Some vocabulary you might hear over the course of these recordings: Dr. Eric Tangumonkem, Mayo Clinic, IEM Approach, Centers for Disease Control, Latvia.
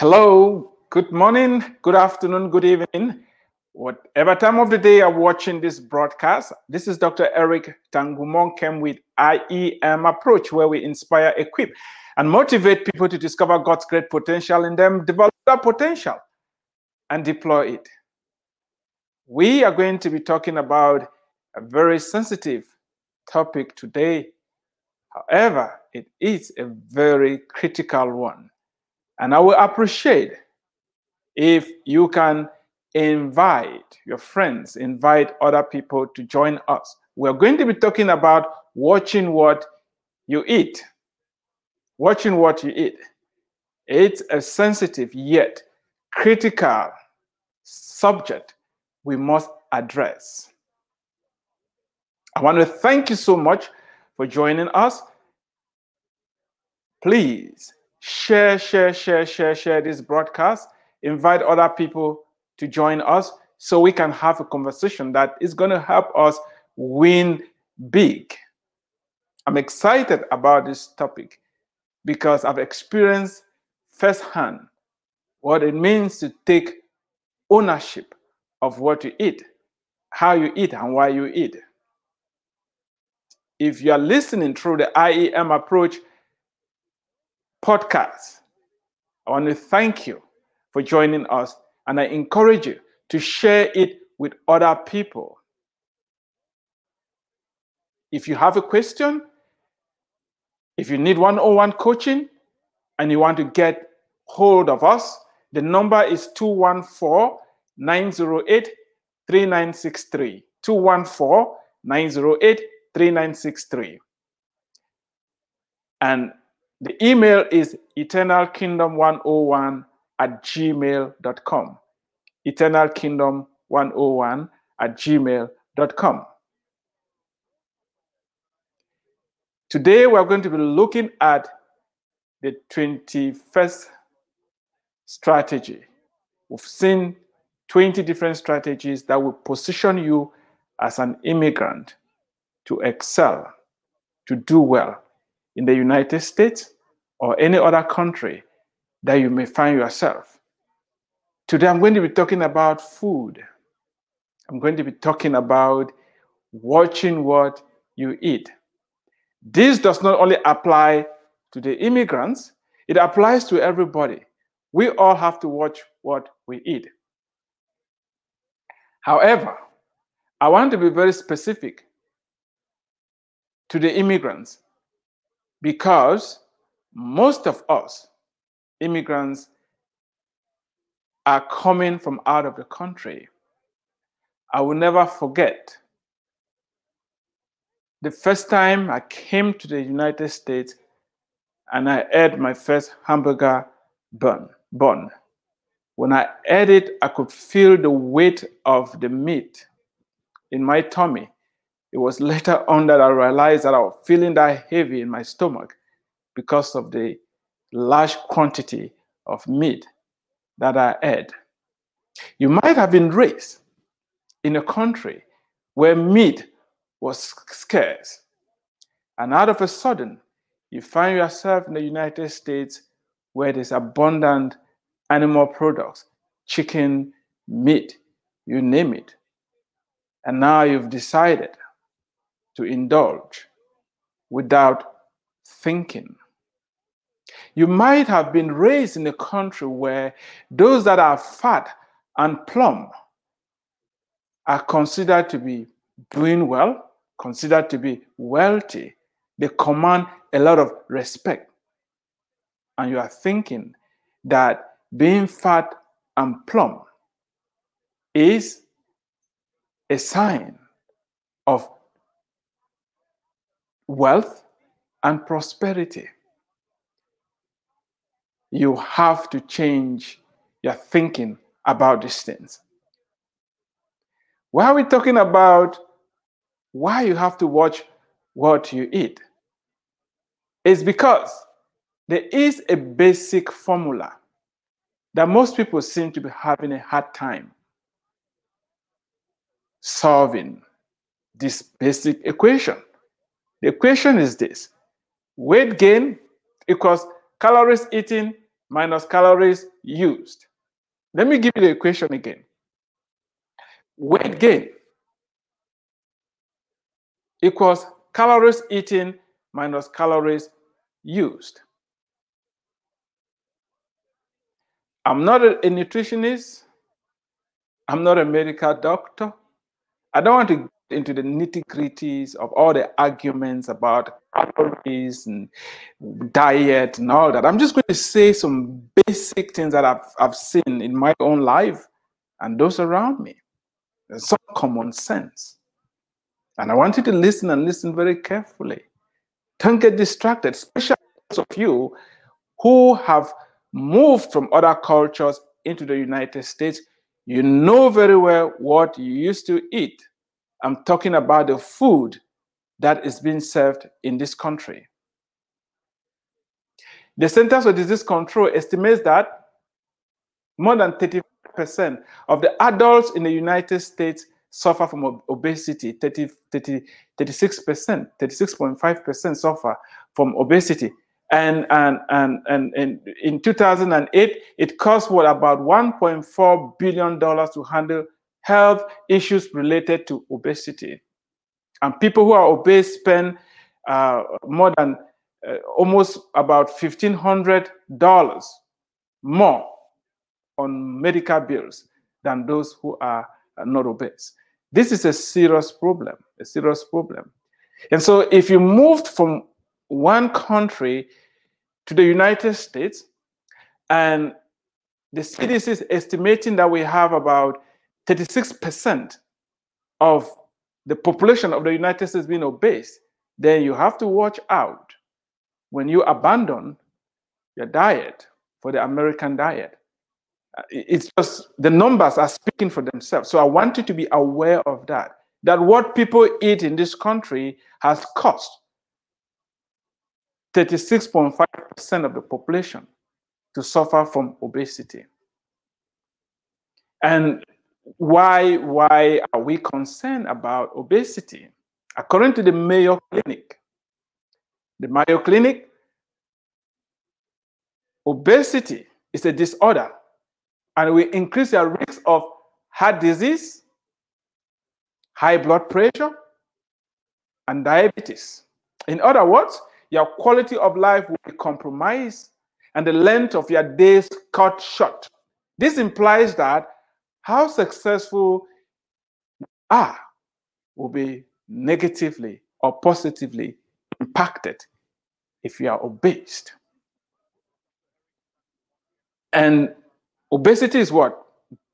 Hello, good morning, good afternoon, good evening. Whatever time of the day you're watching this broadcast, this is Dr. Eric Tangumonkem with IEM Approach, where we inspire, equip, and motivate people to discover God's great potential in them, develop that potential, and deploy it. We are going to be talking about a very sensitive topic today. However, it is a very critical one. And I will appreciate if you can invite your friends, invite other people to join us. We're going to be talking about watching what you eat. Watching what you eat. It's a sensitive yet critical subject we must address. I want to thank you so much for joining us. Please share this broadcast. Invite other people to join us so we can have a conversation that is going to help us win big. I'm excited about this topic because I've experienced firsthand what it means to take ownership of what you eat, how you eat, and why you eat. If you are listening through the IEM Approach podcast, I want to thank you for joining us. And I encourage you to share it with other people. If you have a question, if you need one-on-one coaching, and you want to get hold of us, the number is 214-908-3963. 214-908-3963. And the email is eternalkingdom101@gmail.com. eternalkingdom101@gmail.com. Today we're going to be looking at the 21st strategy. We've seen 20 different strategies that will position you as an immigrant to excel, to do well in the United States or any other country that you may find yourself. Today I'm going to be talking about food. I'm going to be talking about watching what you eat. This does not only apply to the immigrants, it applies to everybody. We all have to watch what we eat. However, I want to be very specific to the immigrants because most of us immigrants are coming from out of the country. I will never forget the first time I came to the United States and I ate my first hamburger bun. When I ate it, I could feel the weight of the meat in my tummy. It was later on that I realized that I was feeling that heavy in my stomach because of the large quantity of meat that I ate. You might have been raised in a country where meat was scarce, and out of a sudden, you find yourself in the United States where there's abundant animal products, chicken, meat, you name it. And now you've decided to indulge without thinking. You might have been raised in a country where those that are fat and plump are considered to be doing well, considered to be wealthy. They command a lot of respect. And you are thinking that being fat and plump is a sign of wealth and prosperity. You have to change your thinking about these things. Why are we talking about why you have to watch what you eat? It's because there is a basic formula that most people seem to be having a hard time solving, this basic equation. The equation is this: weight gain equals calories eaten minus calories used. Let me give you the equation again. Weight gain equals calories eaten minus calories used. I'm not a nutritionist. I'm not a medical doctor. I don't want to get into the nitty-gritties of all the arguments about calories and diet and all that. I'm just going to say some basic things that I've seen in my own life and those around me. There's some common sense. And I want you to listen and listen very carefully. Don't get distracted, especially those of you who have moved from other cultures into the United States. You know very well what you used to eat. I'm talking about the food that is being served in this country. The Centers for Disease Control estimates that more than 35% of the adults in the United States suffer from obesity. 36%, 36.5% suffer from obesity. And in 2008, it cost what, about $1.4 billion to handle health issues related to obesity. And people who are obese spend more than almost about $1,500 more on medical bills than those who are not obese. This is a serious problem, a serious problem. And so if you moved from one country to the United States, and the CDC is estimating that we have about 36% of the population of the United States being obese, then you have to watch out when you abandon your diet for the American diet. It's just the numbers are speaking for themselves. So I want you to be aware of that, that what people eat in this country has cost 36.5% of the population to suffer from obesity. And why are we concerned about obesity? According to the Mayo Clinic, obesity is a disorder and will increase your risk of heart disease, high blood pressure, and diabetes. In other words, your quality of life will be compromised and the length of your days cut short. This implies that how successful you are will be negatively or positively impacted if you are obese. And obesity is what?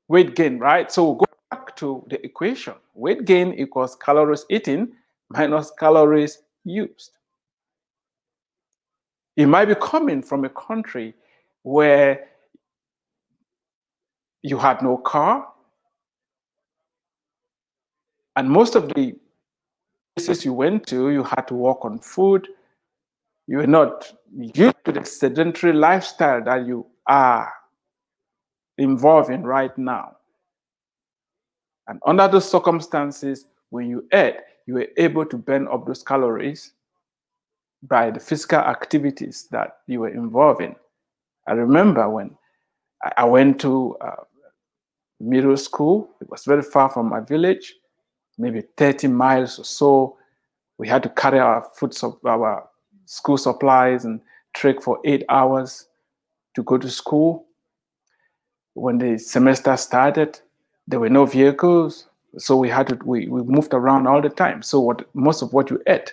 Weight gain, right? So we'll go back to the equation. Weight gain equals calories eaten minus calories used. You might be coming from a country where you had no car, and most of the places you went to, you had to walk on foot. You were not used to the sedentary lifestyle that you are involved in right now. And under those circumstances, when you ate, you were able to burn up those calories by the physical activities that you were involved in. I remember when I went to middle school, it was very far from my village, maybe 30 miles or so. We had to carry our school supplies and trek for 8 hours to go to school. When the semester started, there were no vehicles, so we had to, we moved around all the time. So most of what you ate,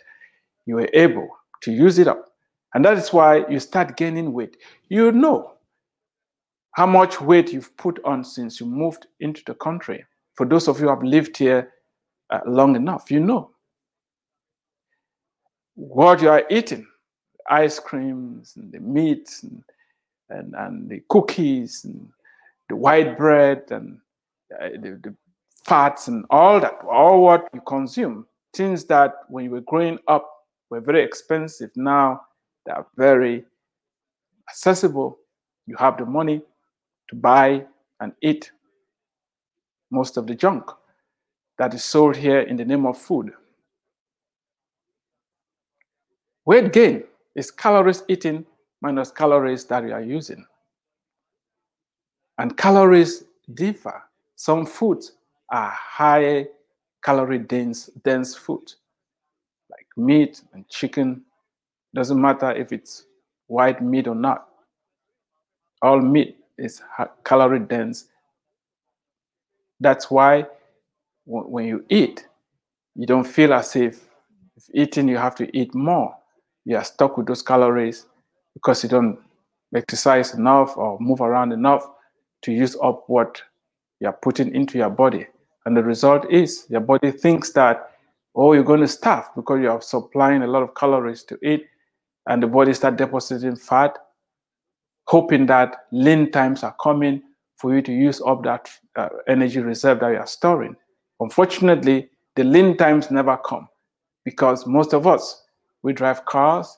you were able to use it up. And that is why you start gaining weight. You know how much weight you've put on since you moved into the country. For those of you who have lived here long enough, you know what you are eating. Ice creams, and the meats, and the cookies, and the white bread, and the fats, and all that, all what you consume. Things that when you were growing up, were very expensive. Now they are very accessible. You have the money to buy and eat most of the junk that is sold here in the name of food. Weight gain is calories eaten minus calories that you are using. And calories differ. Some foods are high calorie dense food, like meat and chicken. Doesn't matter if it's white meat or not. All meat is calorie dense. That's why when you eat, you don't feel as if eating you have to eat more. You are stuck with those calories because you don't exercise enough or move around enough to use up what you're putting into your body. And the result is your body thinks that, oh, you're going to starve because you are supplying a lot of calories to eat, and the body starts depositing fat, hoping that lean times are coming for you to use up that energy reserve that you are storing. Unfortunately, the lean times never come because most of us, we drive cars,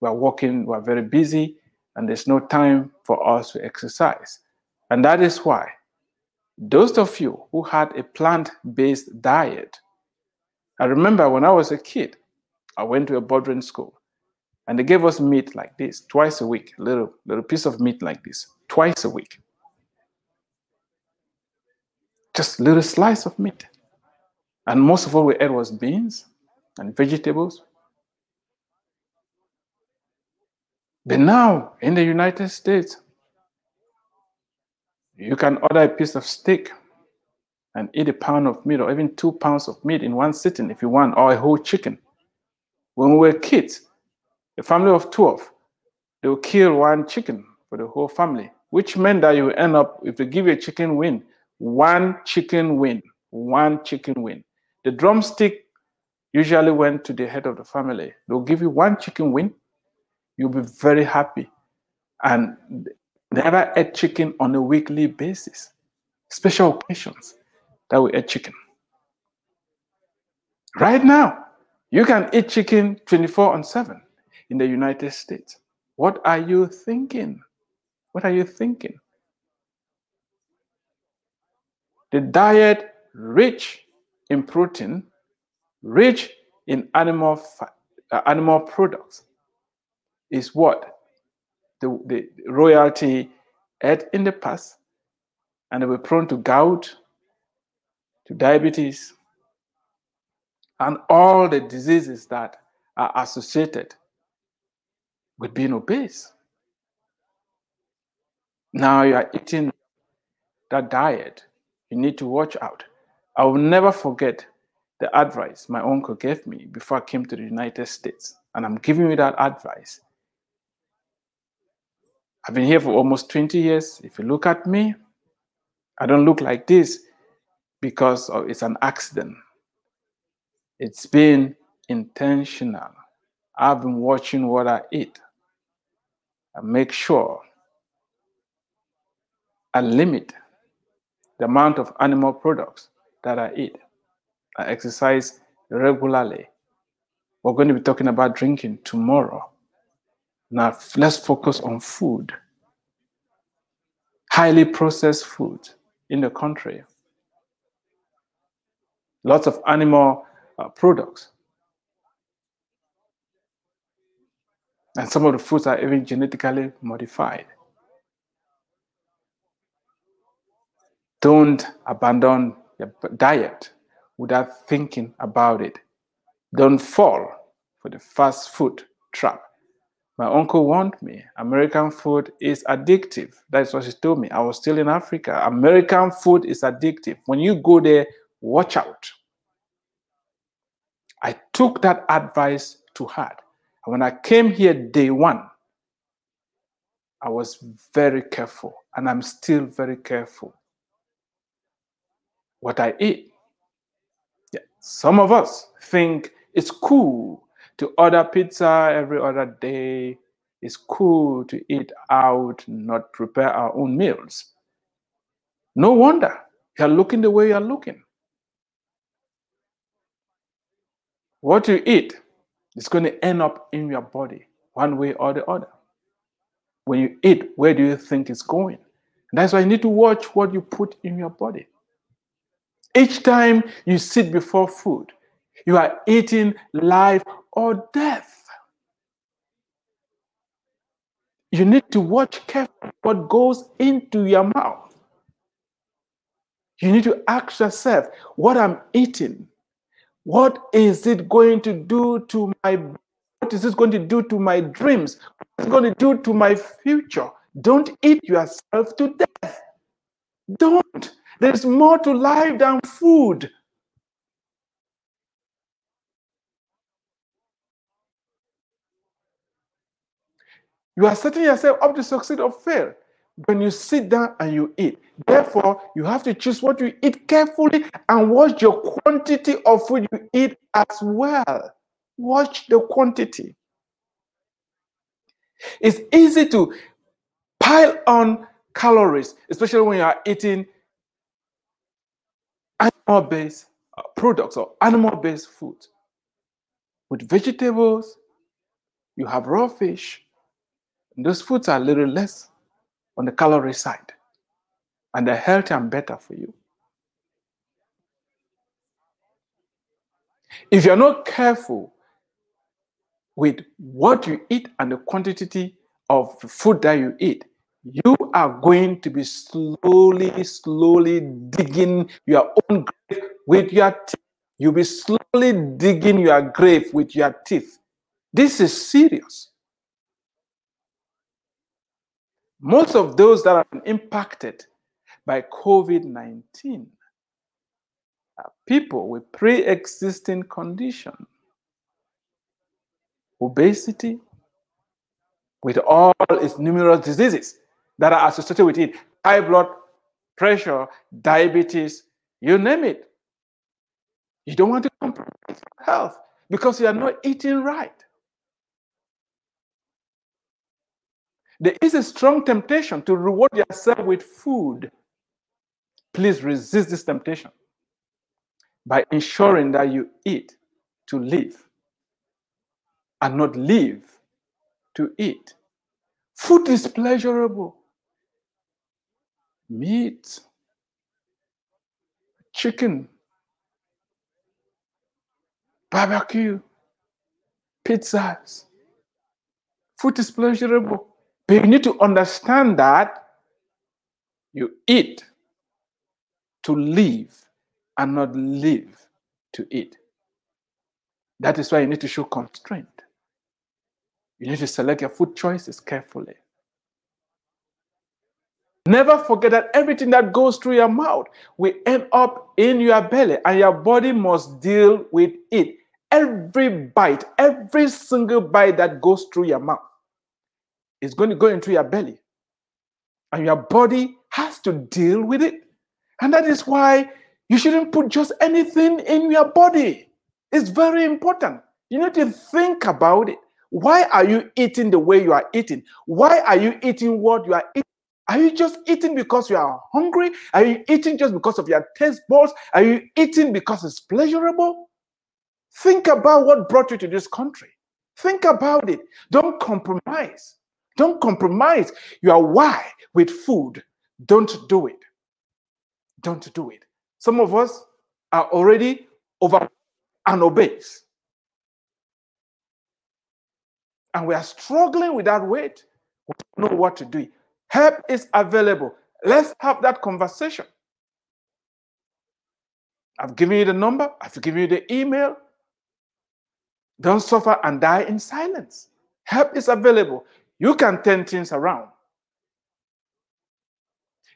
we're working, we're very busy, and there's no time for us to exercise. And that is why those of you who had a plant-based diet, I remember when I was a kid, I went to a boarding school, and they gave us meat like this twice a week, little piece of meat like this, twice a week. Just a little slice of meat. And most of what we ate was beans and vegetables. But now, in the United States, you can order a piece of steak and eat a pound of meat or even 2 pounds of meat in one sitting if you want, or a whole chicken. When we were kids, a family of 12, they would kill one chicken for the whole family, which meant that you end up, if they give you a chicken wing, one chicken wing, one chicken wing. The drumstick usually went to the head of the family. They'll give you one chicken wing. You'll be very happy. And never ate chicken on a weekly basis. Special occasions that we ate chicken. Right now, you can eat chicken 24/7 in the United States. What are you thinking? What are you thinking? The diet rich in protein, rich in animal products, is what the royalty ate in the past, and they were prone to gout, to diabetes, and all the diseases that are associated with being obese. Now you are eating that diet. You need to watch out. I will never forget the advice my uncle gave me before I came to the United States, and I'm giving you that advice. I've been here for almost 20 years. If you look at me, I don't look like this because it's an accident. It's been intentional. I've been watching what I eat. I make sure I limit the amount of animal products that I eat. I exercise regularly. We're going to be talking about drinking tomorrow. Now, let's focus on food. Highly processed food in the country. Lots of animal products. And some of the foods are even genetically modified. Don't abandon your diet without thinking about it. Don't fall for the fast food trap. My uncle warned me, American food is addictive. That's what she told me. I was still in Africa. American food is addictive. When you go there, watch out. I took that advice to heart. And when I came here day one, I was very careful, and I'm still very careful what I eat. Yeah. Some of us think it's cool to order pizza every other day. It's cool to eat out, not prepare our own meals. No wonder you're looking the way you're looking. What you eat is going to end up in your body one way or the other. When you eat, where do you think it's going? And that's why you need to watch what you put in your body. Each time you sit before food, you are eating life or death. You need to watch carefully what goes into your mouth. You need to ask yourself, what I'm eating, what is it going to do to my, what is this going to do to my dreams? What is it going to do to my future? Don't eat yourself to death. Don't. There's more to life than food. You are setting yourself up to succeed or fail when you sit down and you eat. Therefore, you have to choose what you eat carefully and watch your quantity of food you eat as well. Watch the quantity. It's easy to pile on calories, especially when you are eating animal-based products or animal-based food. With vegetables, you have raw fish. Those foods are a little less on the calorie side, and they're healthy and better for you. If you're not careful with what you eat and the quantity of food that you eat, you are going to be slowly digging your own grave with your teeth. You'll be slowly digging your grave with your teeth. This is serious. Most of those that are impacted by COVID-19 are people with pre-existing conditions, obesity, with all its numerous diseases that are associated with it, high blood pressure, diabetes, you name it. You don't want to compromise your health because you are not eating right. There is a strong temptation to reward yourself with food. Please resist this temptation by ensuring that you eat to live and not live to eat. Food is pleasurable. Meat, chicken, barbecue, pizzas. Food is pleasurable. But you need to understand that you eat to live and not live to eat. That is why you need to show constraint. You need to select your food choices carefully. Never forget that everything that goes through your mouth will end up in your belly, and your body must deal with it. Every bite, every single bite that goes through your mouth, it's going to go into your belly, and your body has to deal with it. And that is why you shouldn't put just anything in your body. It's very important. You need to think about it. Why are you eating the way you are eating? Why are you eating what you are eating? Are you just eating because you are hungry? Are you eating just because of your taste buds? Are you eating because it's pleasurable? Think about what brought you to this country. Think about it. Don't compromise. Don't compromise your why with food. Don't do it. Don't do it. Some of us are already overweight and obese, and we are struggling with that weight. We don't know what to do. Help is available. Let's have that conversation. I've given you the number. I've given you the email. Don't suffer and die in silence. Help is available. You can turn things around.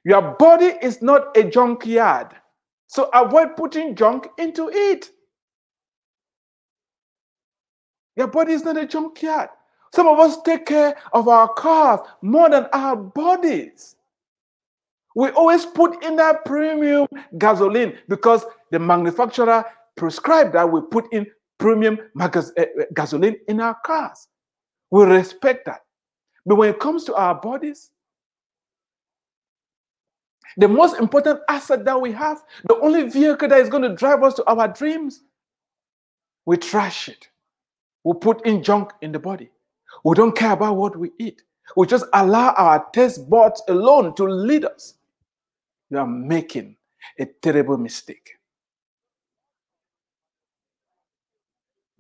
Your body is not a junkyard, so avoid putting junk into it. Your body is not a junkyard. Some of us take care of our cars more than our bodies. We always put in that premium gasoline because the manufacturer prescribed that we put in premium gasoline in our cars. We respect that. But when it comes to our bodies, the most important asset that we have, the only vehicle that is going to drive us to our dreams, we trash it. We put in junk in the body. We don't care about what we eat. We just allow our taste buds alone to lead us. You are making a terrible mistake.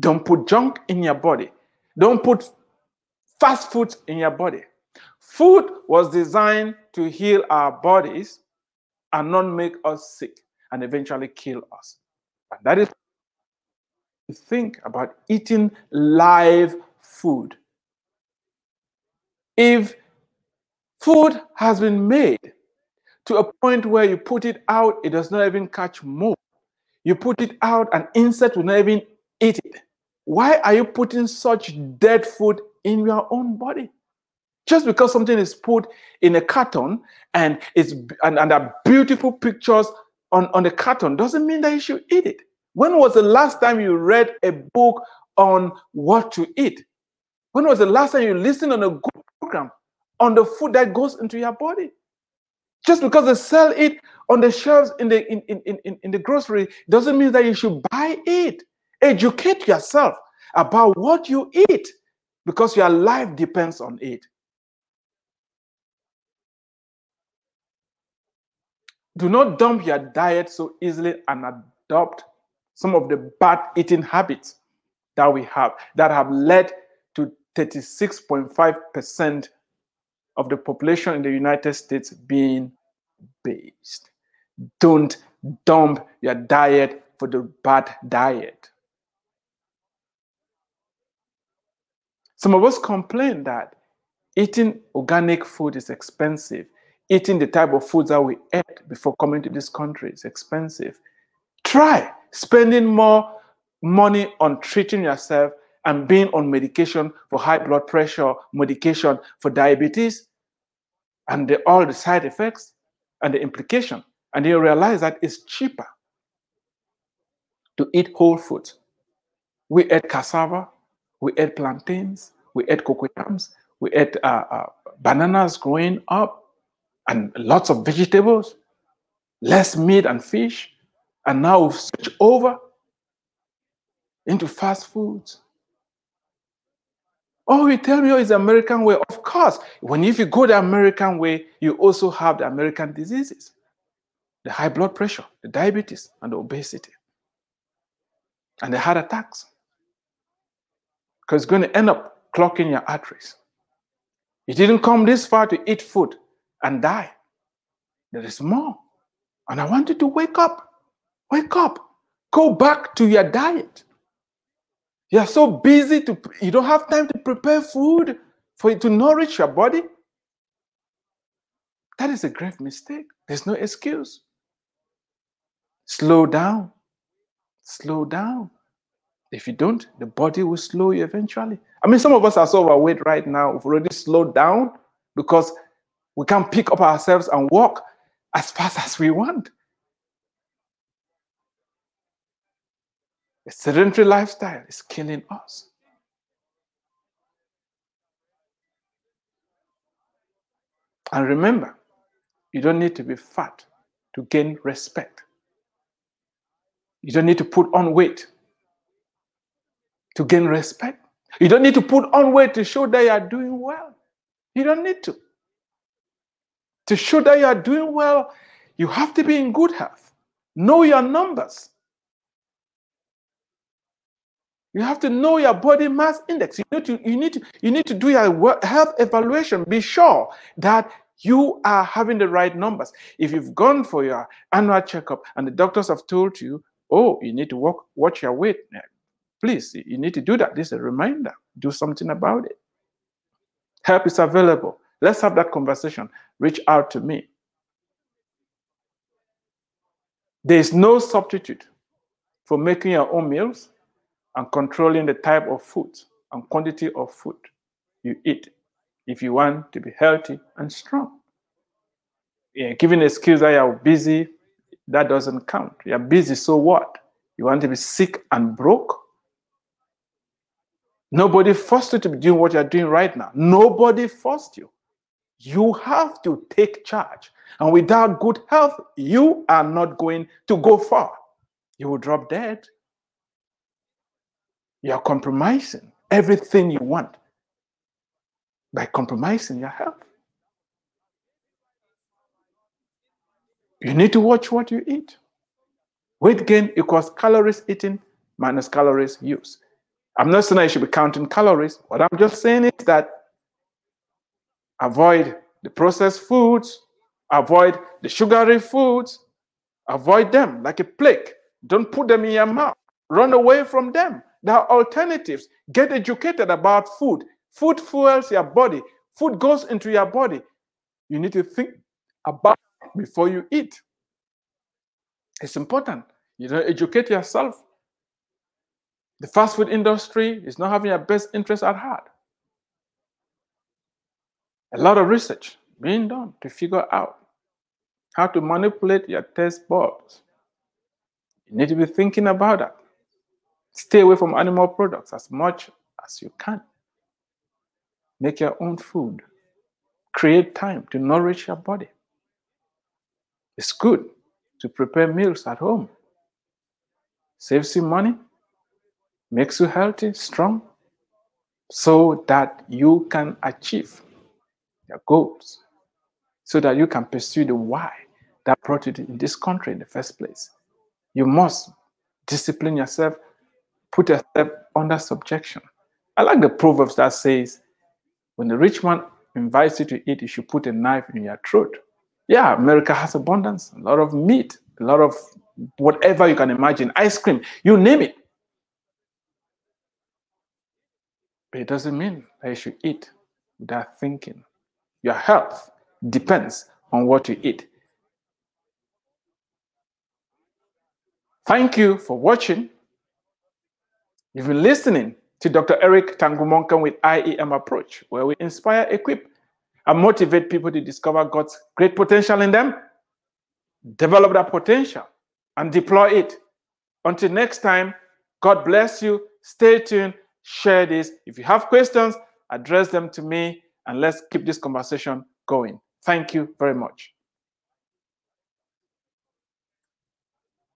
Don't put junk in your body. Don't put fast food in your body. Food was designed to heal our bodies and not make us sick and eventually kill us. And that is to think about eating live food. If food has been made to a point where you put it out, it does not even catch mold. You put it out, an insect will not even eat it. Why are you putting such dead food in your own body? Just because something is put in a carton and there are beautiful pictures on the carton doesn't mean that you should eat it. When was the last time you read a book on what to eat? When was the last time you listened on a good program on the food that goes into your body? Just because they sell it on the shelves in the grocery doesn't mean that you should buy it. Educate yourself about what you eat because your life depends on it. Do not dump your diet so easily and adopt some of the bad eating habits that we have that have led to 36.5% of the population in the United States being based. Don't dump your diet for the bad diet. Some of us complain that eating organic food is expensive. Eating the type of foods that we ate before coming to this country is expensive. Try spending more money on treating yourself and being on medication for high blood pressure, medication for diabetes, and all the side effects and the implication. And you realize that it's cheaper to eat whole foods. We ate cassava, we ate plantains, we ate cocoyams, we ate bananas growing up, and lots of vegetables, less meat and fish. And now we've switched over into fast foods. Oh, you tell me, oh, it's the American way. Of course, if you go the American way, you also have the American diseases, the high blood pressure, the diabetes, and the obesity, and the heart attacks. Because it's going to end up clogging your arteries. You didn't come this far to eat food and die. There is more. And I want you to wake up. Wake up. Go back to your diet. You are so busy, you don't have time to prepare food for it to nourish your body. That is a grave mistake. There's no excuse. Slow down. Slow down. If you don't, the body will slow you eventually. I mean, some of us are so overweight right now. We've already slowed down because we can't pick up ourselves and walk as fast as we want. A sedentary lifestyle is killing us. And remember, you don't need to be fat to gain respect. You don't need to put on weight to gain respect. You don't need to put on weight to show that you are doing well. You don't need to. To show that you are doing well, you have to be in good health. Know your numbers. You have to know your body mass index. You need to do your health evaluation. Be sure that you are having the right numbers. If you've gone for your annual checkup and the doctors have told you, oh, you need to watch your weight, please, you need to do that. This is a reminder. Do something about it. Help is available. Let's have that conversation. Reach out to me. There is no substitute for making your own meals and controlling the type of food and quantity of food you eat if you want to be healthy and strong. Yeah, giving an excuse that you're busy, that doesn't count. You're busy, so what? You want to be sick and broke? Nobody forced you to be doing what you're doing right now. Nobody forced you. You have to take charge. And without good health, you are not going to go far. You will drop dead. You are compromising everything you want by compromising your health. You need to watch what you eat. Weight gain equals calories eaten minus calories used. I'm not saying I should be counting calories. What I'm just saying is that avoid the processed foods, Avoid the sugary foods. Avoid them like a plague. Don't put them in your mouth. Run away from them. There are alternatives. Get educated about food. Food fuels your body. Food goes into your body. You need to think about it before you eat. It's important. You know, educate yourself. The fast food industry is not having your best interest at heart. A lot of research being done to figure out how to manipulate your taste buds. You need to be thinking about that. Stay away from animal products as much as you can. Make your own food. Create time to nourish your body. It's good to prepare meals at home. Saves you money, makes you healthy, strong, so that you can achieve your goals, so that you can pursue the why that brought you in this country in the first place. You must discipline yourself, put yourself under subjection. I like the Proverbs that says, when the rich man invites you to eat, you should put a knife in your throat. Yeah, America has abundance, a lot of meat, a lot of whatever you can imagine, ice cream, you name it. But it doesn't mean that you should eat without thinking. Your health depends on what you eat. Thank you for watching. You've been listening to Dr. Eric Tangumonkem with IEM Approach, where we inspire, equip, and motivate people to discover God's great potential in them, develop that potential, and deploy it. Until next time, God bless you. Stay tuned. Share this. If you have questions, address them to me, and let's keep this conversation going. Thank you very much.